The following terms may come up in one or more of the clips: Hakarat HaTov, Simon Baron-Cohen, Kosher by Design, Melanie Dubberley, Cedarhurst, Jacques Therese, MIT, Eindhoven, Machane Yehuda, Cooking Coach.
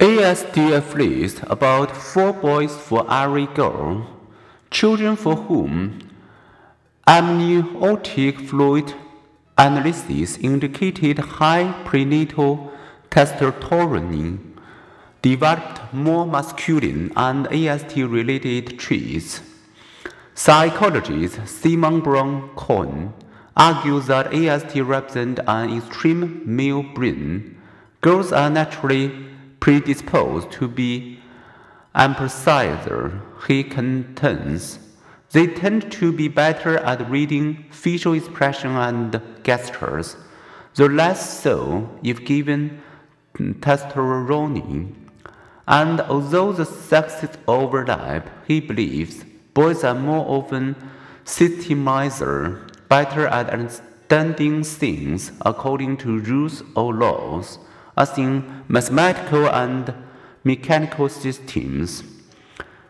ASDF lists about 4 boys for every girl, children for whom amniotic fluid analysis indicated high prenatal testosterone, developed more masculine and AST-related traits. Psychologist Simon Baron-Cohen argues that AST represents an extreme male brain. Girls are naturally predisposed to be emphasizer, he contends. They tend to be better at reading facial expression and gestures, the less so if given testosterone. And although the sexes overlap, he believes boys are more often systemizer, better at understanding things according to rules or laws, as in mathematical and mechanical systems.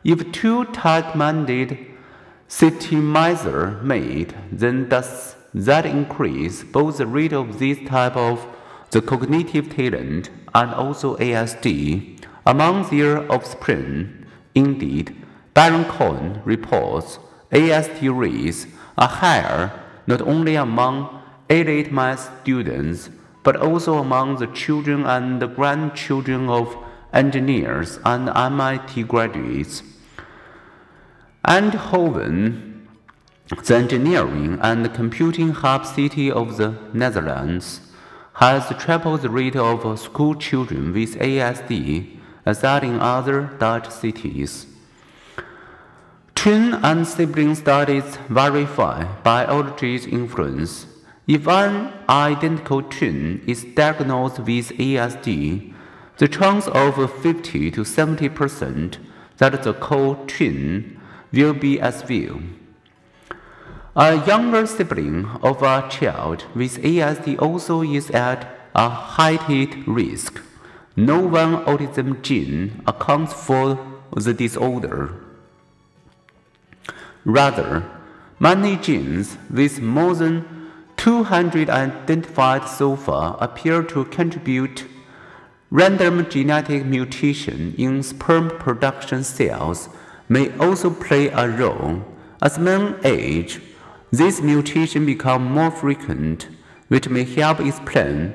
If two tight-minded systemizer mate, then does that increase both the rate of this type of the cognitive talent and also ASD among their offspring? Indeed, Baron-Cohen reports ASD rates are higher not only among elite math students but also among the children and the grandchildren of engineers and MIT graduates. Eindhoven, the engineering and computing hub city of the Netherlands, has triple the rate of school children with ASD as that in other Dutch cities. Twin and sibling studies verify biology's influence. If an identical twin is diagnosed with ASD, the chance of 50 to 70% that the co-twin will be as well. A younger sibling of a child with ASD also is at a heightened risk. No one autism gene accounts for the disorder. Rather, many genes with more than 200 identified so far appear to contribute random genetic mutation in sperm production cells may also play a role. As men age, these mutations become more frequent, which may help explain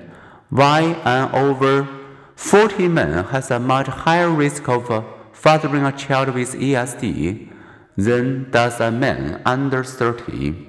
why an over 40 man has a much higher risk of fathering a child with ASD than does a man under 30.